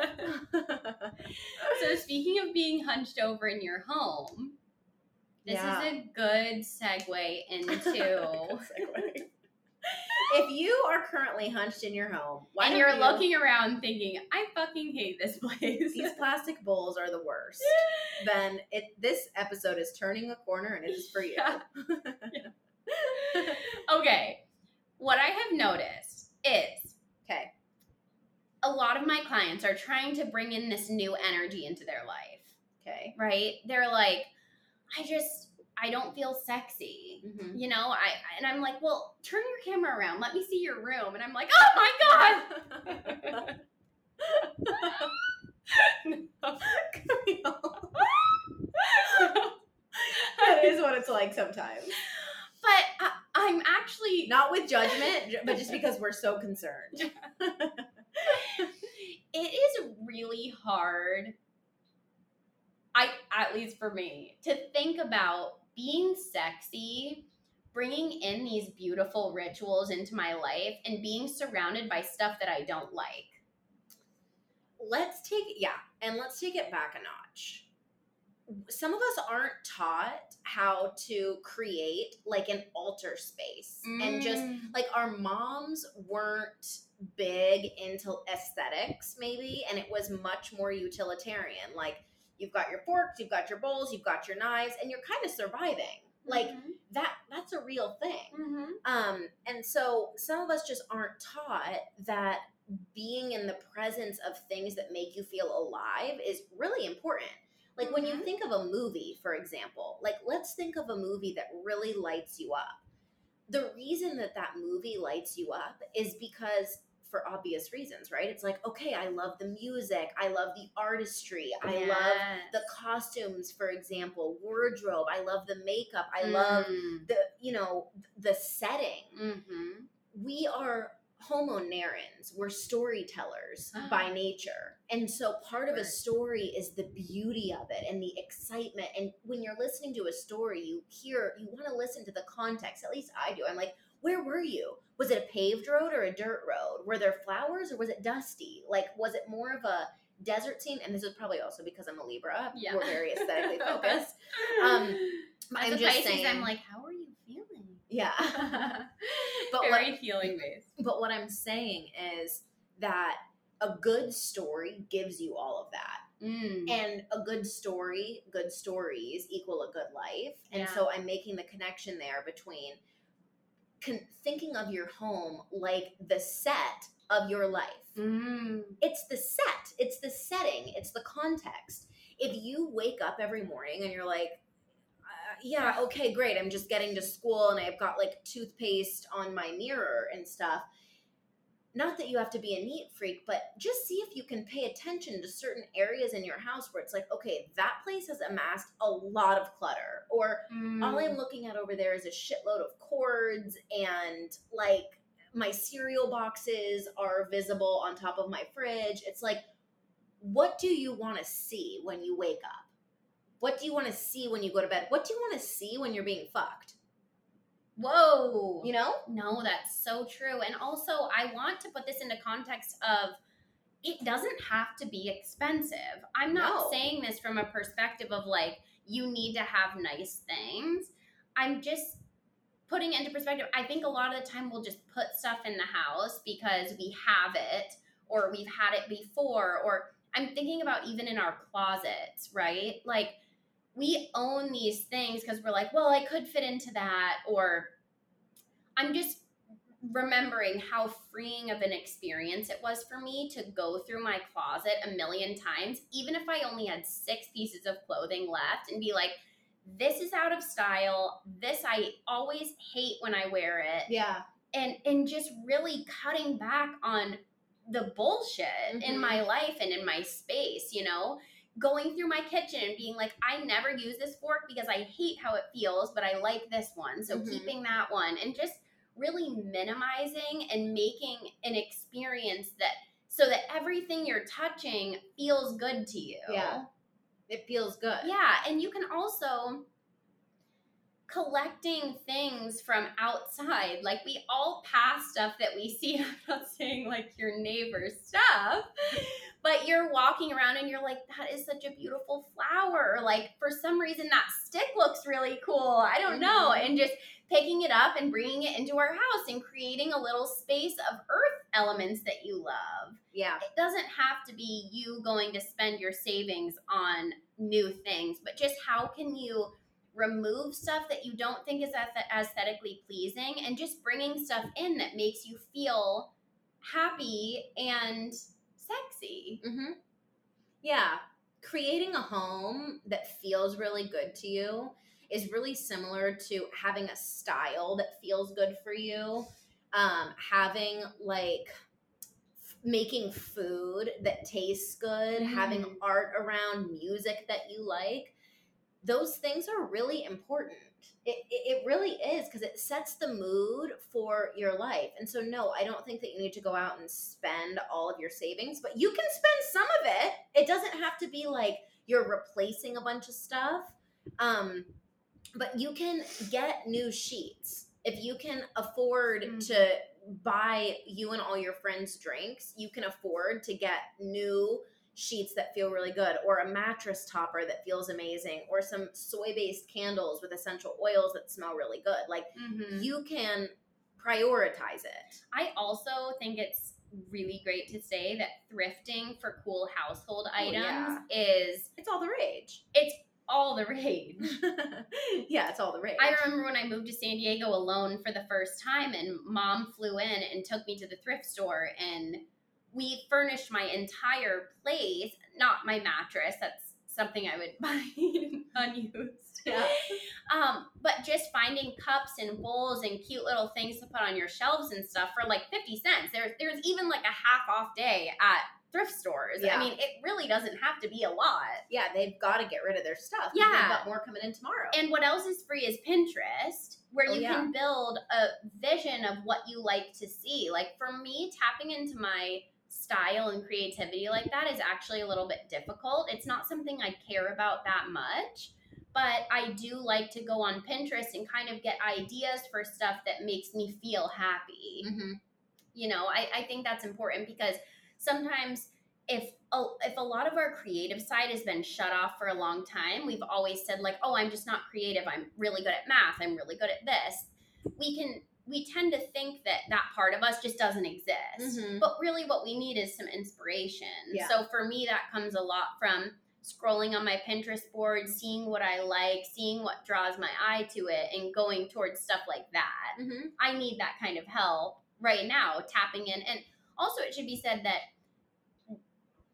So speaking of being hunched over in your home, this yeah. is a good segue into... good segue. If you are currently hunched in your home... why and you're you... looking around thinking, I fucking hate this place. These plastic bowls are the worst. Then it, this episode is turning a corner and it is for you. Yeah. Yeah. Okay, what I have noticed is, okay, a lot of my clients are trying to bring in this new energy into their life. Okay. Right? They're like, I just, I don't feel sexy. Mm-hmm. You know, I and I'm like, well, turn your camera around. Let me see your room. And I'm like, oh my God. That is what it's like sometimes. But I, I'm actually... not with judgment, but just because we're so concerned. It is really hard, I at least for me, to think about being sexy, bringing in these beautiful rituals into my life, and being surrounded by stuff that I don't like. Let's take... yeah, and let's take it back a notch. some of us aren't taught how to create like an altar space mm. and just like our moms weren't big into aesthetics maybe, and it was much more utilitarian. Like you've got your forks, you've got your bowls, you've got your knives, and you're kind of surviving. Like mm-hmm. that that's a real thing. Mm-hmm. Um, and so some of us just aren't taught that being in the presence of things that make you feel alive is really important. Like mm-hmm. when you think of a movie, for example, like let's think of a movie that really lights you up. The reason that that movie lights you up is because, for obvious reasons, right? It's like, okay, I love the music. I love the artistry. I yes. love the costumes, for example, wardrobe. I love the makeup. I mm. love the, you know, the setting. Mm-hmm. We are homonerins. We're storytellers oh. by nature. And so part of a story is the beauty of it and the excitement. And when you're listening to a story, you hear, you want to listen to the context. At least I do. I'm like, where were you? Was it a paved road or a dirt road? Were there flowers or was it dusty? Like, was it more of a desert scene? And this is probably also because I'm a Libra. Yeah. We're very aesthetically focused. Um, I'm just Pisces, saying. I'm like, how are you feeling? Yeah. but very what, feeling based. But what I'm saying is that a good story gives you all of that. Mm. And a good story, good stories equal a good life. And yeah. so I'm making the connection there between Con- thinking of your home like the set of your life. Mm. It's the set. It's the setting. It's the context. If you wake up every morning and you're like, uh, yeah, okay, great. I'm just getting to school and I've got like toothpaste on my mirror and stuff. Not that you have to be a neat freak, but just see if you can pay attention to certain areas in your house where it's like, okay, that place has amassed a lot of clutter, or mm. all I'm looking at over there is a shitload of cords, and like my cereal boxes are visible on top of my fridge. It's like, what do you want to see when you wake up? What do you want to see when you go to bed? What do you want to see when you're being fucked? Whoa. You know? No, that's so true. And also, I want to put this into context of it doesn't have to be expensive. I'm not no. saying this from a perspective of like, you need to have nice things. I'm just putting it into perspective. I think a lot of the time we'll just put stuff in the house because we have it or we've had it before. Or I'm thinking about even in our closets, right? Like, we own these things because we're like, well, I could fit into that. Or I'm just remembering how freeing of an experience it was for me to go through my closet a million times, even if I only had six pieces of clothing left, and be like, this is out of style. This I always hate when I wear it. Yeah. And, and just really cutting back on the bullshit mm-hmm. in my life and in my space, you know? Going through my kitchen and being like, I never use this fork because I hate how it feels, but I like this one. So mm-hmm. keeping that one, and just really minimizing and making an experience that so that everything you're touching feels good to you. Yeah. It feels good. Yeah. And you can also collecting things from outside. Like, we all pass stuff that we see. I'm not saying like your neighbor's stuff, but you're walking around and you're like, that is such a beautiful flower. Like, for some reason that stick looks really cool. I don't know. And just picking it up and bringing it into our house and creating a little space of earth elements that you love. Yeah. It doesn't have to be you going to spend your savings on new things, but just how can you remove stuff that you don't think is aesthetically pleasing and just bringing stuff in that makes you feel happy and sexy. Mm-hmm. Yeah. Creating a home that feels really good to you is really similar to having a style that feels good for you. Um, having like f- making food that tastes good, mm-hmm. having art around music that you like. Those things are really important. It, it, it really is, because it sets the mood for your life. And so, no, I don't think that you need to go out and spend all of your savings, but you can spend some of it. It doesn't have to be like you're replacing a bunch of stuff. Um, but you can get new sheets. If you can afford mm-hmm. to buy you and all your friends drinks, you can afford to get new sheets that feel really good, or a mattress topper that feels amazing, or some soy-based candles with essential oils that smell really good. Like, mm-hmm. you can prioritize it. I also think it's really great to say that thrifting for cool household items oh, yeah. is... It's all the rage. It's all the rage. Yeah, it's all the rage. I remember when I moved to San Diego alone for the first time, and Mom flew in and took me to the thrift store, and... we furnished my entire place, not my mattress. That's something I would buy unused. Yeah. Um, but just finding cups and bowls and cute little things to put on your shelves and stuff for like fifty cents. There, there's even like a half off day at thrift stores. Yeah. I mean, it really doesn't have to be a lot. Yeah, they've got to get rid of their stuff. Yeah. They've got more coming in tomorrow. And what else is free is Pinterest, where oh, you yeah. can build a vision of what you like to see. Like for me, tapping into my style and creativity like that is actually a little bit difficult. It's not something I care about that much, but I do like to go on Pinterest and kind of get ideas for stuff that makes me feel happy. Mm-hmm. You know, I, I think that's important because sometimes if a, if a lot of our creative side has been shut off for a long time, we've always said like, oh, I'm just not creative. I'm really good at math. I'm really good at this. We can we tend to think that that part of us just doesn't exist. Mm-hmm. But really what we need is some inspiration. Yeah. So for me, that comes a lot from scrolling on my Pinterest board, seeing what I like, seeing what draws my eye to it, and going towards stuff like that. Mm-hmm. I need that kind of help right now, tapping in. And also it should be said that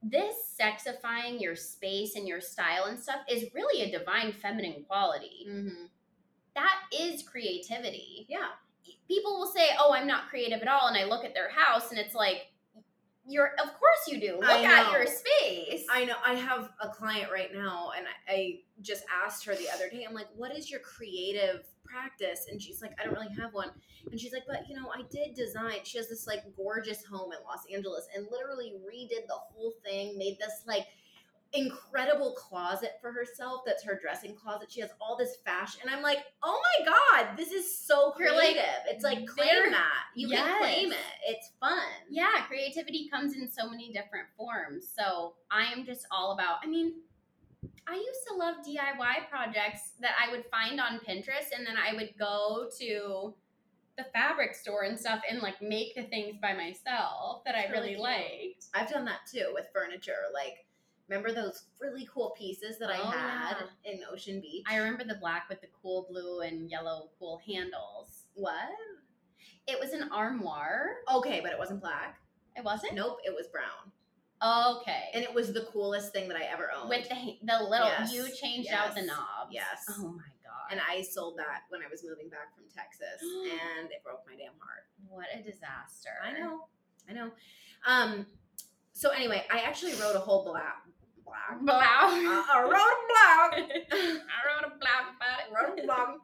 this sexifying your space and your style and stuff is really a divine feminine quality. Mm-hmm. That is creativity. Yeah. People will say, oh, I'm not creative at all, and I look at their house, and it's like, you're, of course you do. Look at your space. I know. I have a client right now, and I, I just asked her the other day, I'm like, what is your creative practice? And she's like, I don't really have one. And she's like, but, you know, I did design. She has this, like, gorgeous home in Los Angeles, and literally redid the whole thing, made this, like, incredible closet for herself that's her dressing closet. She has all this fashion, and I'm like, oh my god, this is so creative. Like, it's like claim that you yes. can claim it. It's fun. Yeah, creativity comes in so many different forms. So I am just all about, I mean, I used to love D I Y projects that I would find on Pinterest, and then I would go to the fabric store and stuff and like make the things by myself that that's I really, really liked. I've done that too with furniture. Like, remember those really cool pieces that I oh, had yeah. in Ocean Beach? I remember the black with the cool blue and yellow cool handles. What? It was an armoire. Okay, but it wasn't black. It wasn't? Nope, it was brown. Okay. And it was the coolest thing that I ever owned. With the the little, yes. you changed yes. out the knobs. Yes. Oh my God. And I sold that when I was moving back from Texas, and it broke my damn heart. What a disaster. I know. I know. Um. So anyway, I actually wrote a whole black. Blog. Blog. Uh, I wrote a blog. I wrote a blog about it. I wrote a blog.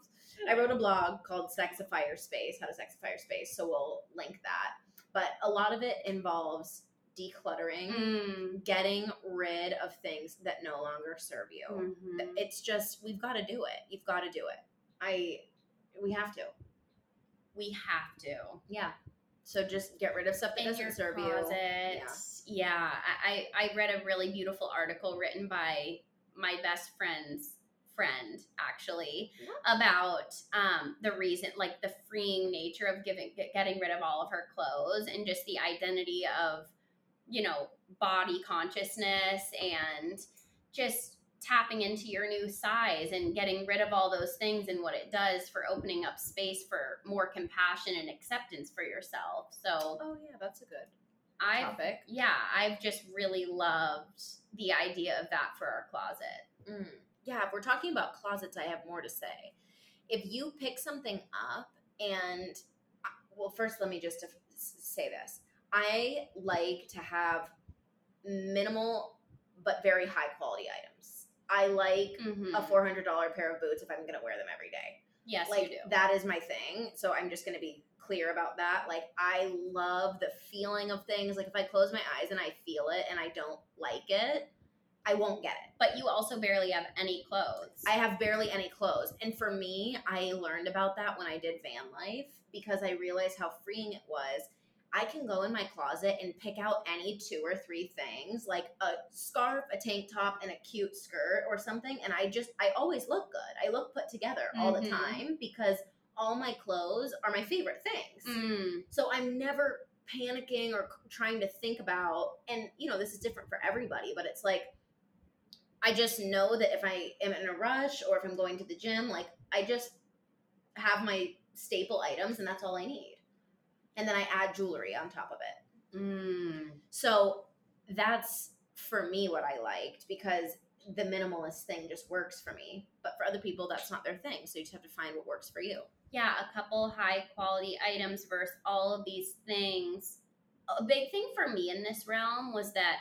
I wrote a blog called Sexify Your Space, How to Sexify Your Space, so we'll link that. But a lot of it involves decluttering, mm. getting rid of things that no longer serve you. Mm-hmm. It's just, we've got to do it. You've got to do it. I, we have to. We have to. Yeah. So just get rid of stuff that doesn't serve you. Yeah. yeah. I, I read a really beautiful article written by my best friend's friend, actually, yeah. about um, the reason, like the freeing nature of giving, getting rid of all of her clothes, and just the identity of, you know, body consciousness and just tapping into your new size and getting rid of all those things, and what it does for opening up space for more compassion and acceptance for yourself. So, oh yeah, that's a good I've, topic. Yeah. I've just really loved the idea of that for our closet. Mm. Yeah. If we're talking about closets, I have more to say. If you pick something up and, well, first let me just say this. I like to have minimal but very high quality items. I like mm-hmm. a four hundred dollars pair of boots if I'm going to wear them every day. Yes, like, you do. That is my thing. So I'm just going to be clear about that. Like, I love the feeling of things. Like, if I close my eyes and I feel it and I don't like it, I won't get it. But you also barely have any clothes. I have barely any clothes. And for me, I learned about that when I did van life, because I realized how freeing it was. I can go in my closet and pick out any two or three things, like a scarf, a tank top, and a cute skirt or something. And I just, I always look good. I look put together all mm-hmm. the time because all my clothes are my favorite things. Mm. So I'm never panicking or trying to think about, and you know, this is different for everybody, but it's like, I just know that if I am in a rush or if I'm going to the gym, like I just have my staple items and that's all I need. And then I add jewelry on top of it. Mm. So that's for me what I liked, because the minimalist thing just works for me. But for other people, that's not their thing. So you just have to find what works for you. Yeah, a couple high quality items versus all of these things. A big thing for me in this realm was that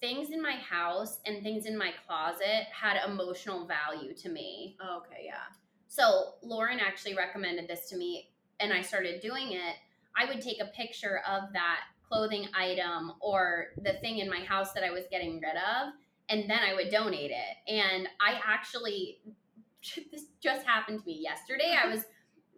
things in my house and things in my closet had emotional value to me. Okay, yeah. So Lauren actually recommended this to me and I started doing it. I would take a picture of that clothing item or the thing in my house that I was getting rid of, and then I would donate it. And I actually, this just happened to me yesterday. I was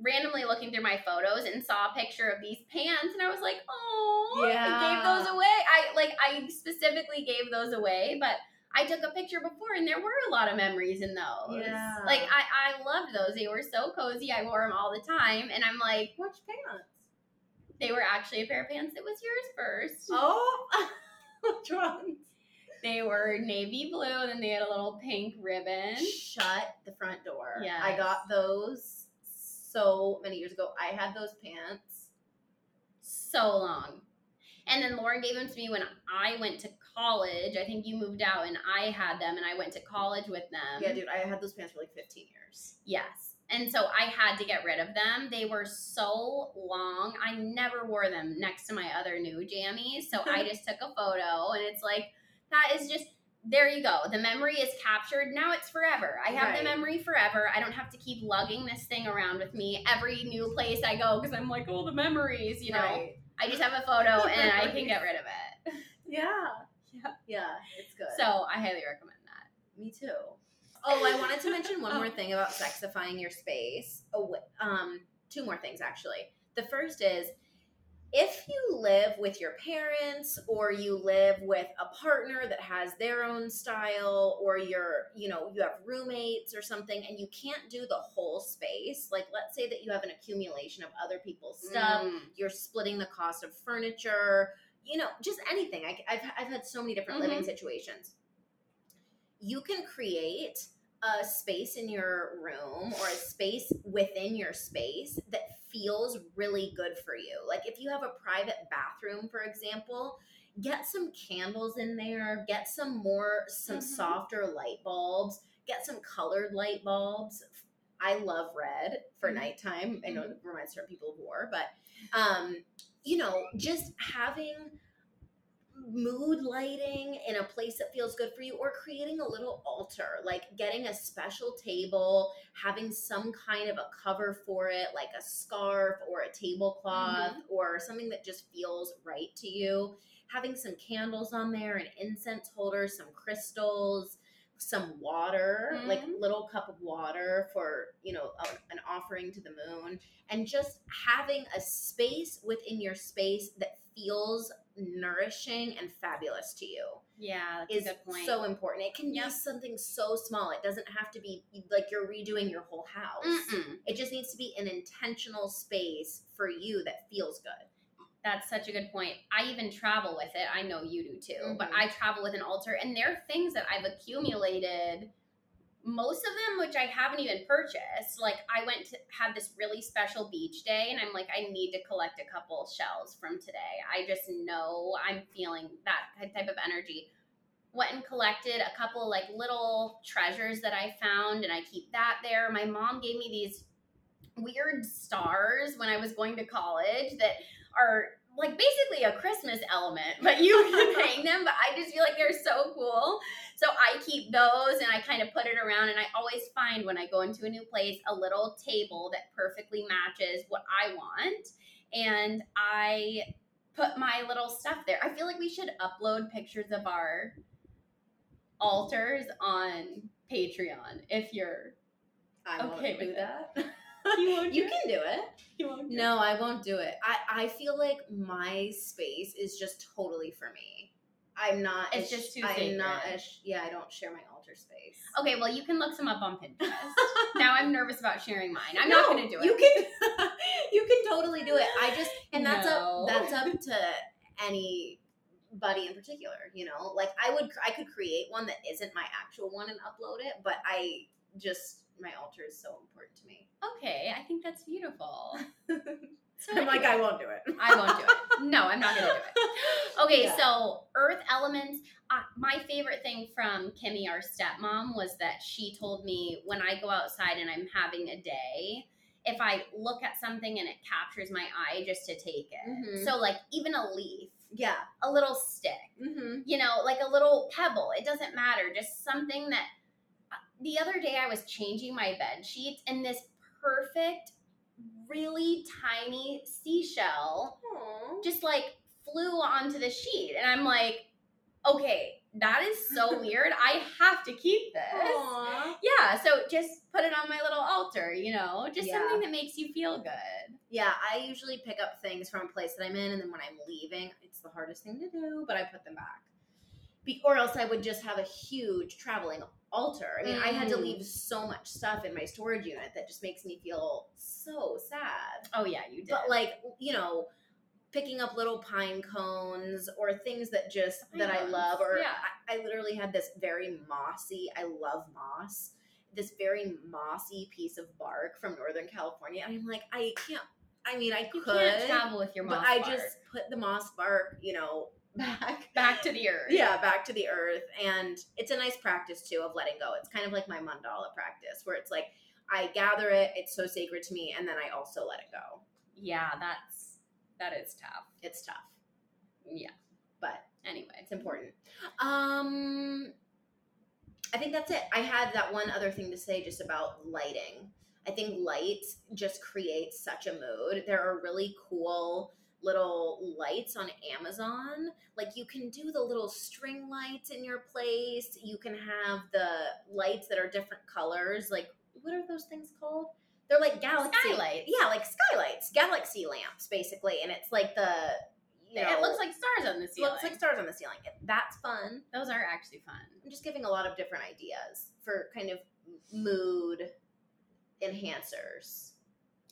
randomly looking through my photos and saw a picture of these pants, and I was like, oh, yeah. I gave those away. I like, I specifically gave those away, but I took a picture before and there were a lot of memories in those. Yeah. Like I, I loved those. They were so cozy. I wore them all the time. And I'm like, which pants? They were actually a pair of pants that was yours first. Oh, which ones? They were navy blue, and then they had a little pink ribbon. Shut the front door. Yeah, I got those so many years ago. I had those pants so long. And then Lauren gave them to me when I went to college. I think you moved out, and I had them, and I went to college with them. Yeah, dude, I had those pants for like fifteen years. Yes. And so I had to get rid of them. They were so long. I never wore them next to my other new jammies. So I just took a photo, and it's like, that is just, there you go. The memory is captured. Now it's forever. I have right. the memory forever. I don't have to keep lugging this thing around with me every new place I go because I'm like, oh, the memories, you know. Right. I just have a photo, and I can get rid of it. Yeah. Yeah. Yeah, it's good. So I highly recommend that. Me too. Oh, I wanted to mention one more thing about sexifying your space. Oh, um, two more things, actually. The first is, if you live with your parents or you live with a partner that has their own style, or you're, you know, you have roommates or something and you can't do the whole space, like let's say that you have an accumulation of other people's stuff, mm. you're splitting the cost of furniture, you know, just anything. I, I've, I've had so many different mm-hmm. living situations. You can create a space in your room or a space within your space that feels really good for you. Like if you have a private bathroom, for example, get some candles in there, get some more, some mm-hmm. softer light bulbs, get some colored light bulbs. I love red for mm-hmm. nighttime. I know it reminds certain people of war, but, um, you know, just having mood lighting in a place that feels good for you, or creating a little altar, like getting a special table, having some kind of a cover for it, like a scarf or a tablecloth mm-hmm. or something that just feels right to you, having some candles on there, an incense holder, some crystals, some water, mm-hmm. like a little cup of water for, you know, a, an offering to the moon, and just having a space within your space that feels nourishing and fabulous to you. Yeah, that's is a good point. So important. It can yep. be something so small. It doesn't have to be like you're redoing your whole house. Mm-mm. It just needs to be an intentional space for you that feels good. That's such a good point. I even travel with it. I know you do too, mm-hmm. but I travel with an altar, and there are things that I've accumulated, most of them which I haven't even purchased. Like I went to had this really special beach day, and I'm like, I need to collect a couple shells from today. I just know I'm feeling that type of energy. Went and collected a couple of like little treasures that I found, and I keep that there. My mom gave me these weird stars when I was going to college that are like basically a Christmas element, but you can hang them, but I just feel like they're so cool. So I keep those, and I kind of put it around, and I always find when I go into a new place, a little table that perfectly matches what I want. And I put my little stuff there. I feel like we should upload pictures of our altars on Patreon if you're I okay won't do with that. You won't do You it? Can do it. You won't do no, it. I won't do it. I, I feel like my space is just totally for me. I'm not. It's a, just too sacred. I'm not. A, yeah, I don't share my altar space. Okay, well, you can look some up on Pinterest. Now I'm nervous about sharing mine. I'm no, not going to do it. You can. You can totally do it. I just and no. that's up. That's up to anybody in particular. You know, like I would. I could create one that isn't my actual one and upload it, but I just my altar is so important to me. Okay, I think that's beautiful. So I'm like, I won't do it. I won't do it. No, I'm not going to do it. Okay, yeah. So earth elements. Uh, my favorite thing from Kimmy, our stepmom, was that she told me when I go outside and I'm having a day, if I look at something and it captures my eye, just to take it. Mm-hmm. So, like, even a leaf. Yeah. A little stick. Mm-hmm. You know, like a little pebble. It doesn't matter. Just something that uh, – the other day I was changing my bed sheets and this perfect – really tiny seashell Aww. Just like flew onto the sheet and I'm like, okay, that is so weird. I have to keep this. Aww. Yeah, so just put it on my little altar, you know, just yeah. something that makes you feel good. Yeah, I usually pick up things from a place that I'm in and then when I'm leaving, it's the hardest thing to do, but I put them back. Be- or else I would just have a huge traveling altar. I mean, mm. I had to leave so much stuff in my storage unit that just makes me feel so sad. Oh, yeah, you did. But, like, you know, picking up little pine cones or things that just, pine that cones. I love. Or yeah. I, I literally had this very mossy, I love moss, this very mossy piece of bark from Northern California. And I'm like, I can't, I mean, I you could. You can't travel with your moss but bark. But I just put the moss bark, you know, Back. Back to the earth. Yeah, back to the earth. And it's a nice practice, too, of letting go. It's kind of like my mandala practice, where it's like, I gather it, it's so sacred to me, and then I also let it go. Yeah, that's, that is tough. It's tough. Yeah. But anyway, it's important. Um, I think that's it. I had that one other thing to say just about lighting. I think light just creates such a mood. There are really cool little lights on Amazon. Like you can do the little string lights in your place. You can have the lights that are different colors. Like what are those things called? They're like galaxy skylights. Yeah, like skylights, galaxy lamps basically. And it's like the you know, it looks like stars on the ceiling. It looks like stars on the ceiling. That's fun. Those are actually fun. I'm just giving a lot of different ideas for kind of mood enhancers.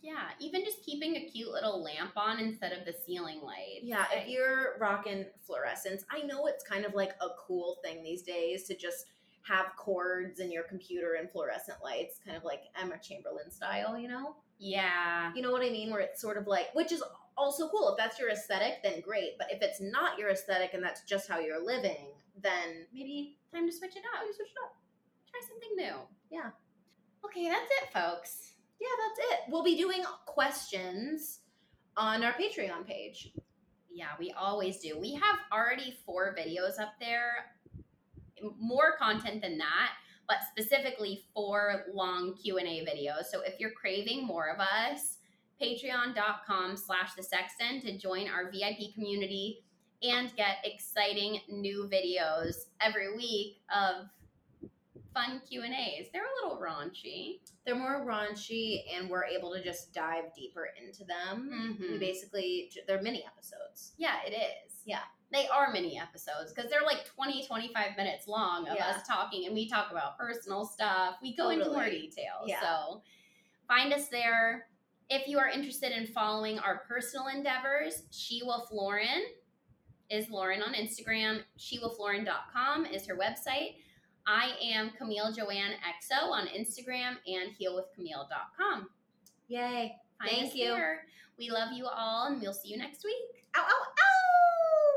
Yeah, even just keeping a cute little lamp on instead of the ceiling light. Yeah, if you're rocking fluorescents, I know it's kind of like a cool thing these days to just have cords in your computer and fluorescent lights, kind of like Emma Chamberlain style, you know? Yeah. You know what I mean? Where it's sort of like, which is also cool. If that's your aesthetic, then great. But if it's not your aesthetic and that's just how you're living, then maybe time to switch it up. Time to switch it up. Try something new. Yeah. Okay, that's it, folks. Yeah, that's it. We'll be doing questions on our Patreon page. Yeah, we always do. We have already four videos up there, more content than that, but specifically four long Q and A videos. So if you're craving more of us, patreon.com slash the sex den to join our V I P community and get exciting new videos every week of fun Q and A's. They're a little raunchy. They're more raunchy, and we're able to just dive deeper into them. Mm-hmm. We basically, they're mini episodes. Yeah, it is. Yeah. They are mini episodes because they're like twenty, twenty-five minutes long of yeah. us talking, and we talk about personal stuff. We go totally. into more detail. Yeah. So find us there. If you are interested in following our personal endeavors, Shewolf Lauren is Lauren on Instagram. Shewolf Lauren dot com is her website. I am Camille Joanne X O on Instagram and heal with camille dot com. Yay. Find Thank you. There. We love you all, and we'll see you next week. Ow, ow, ow!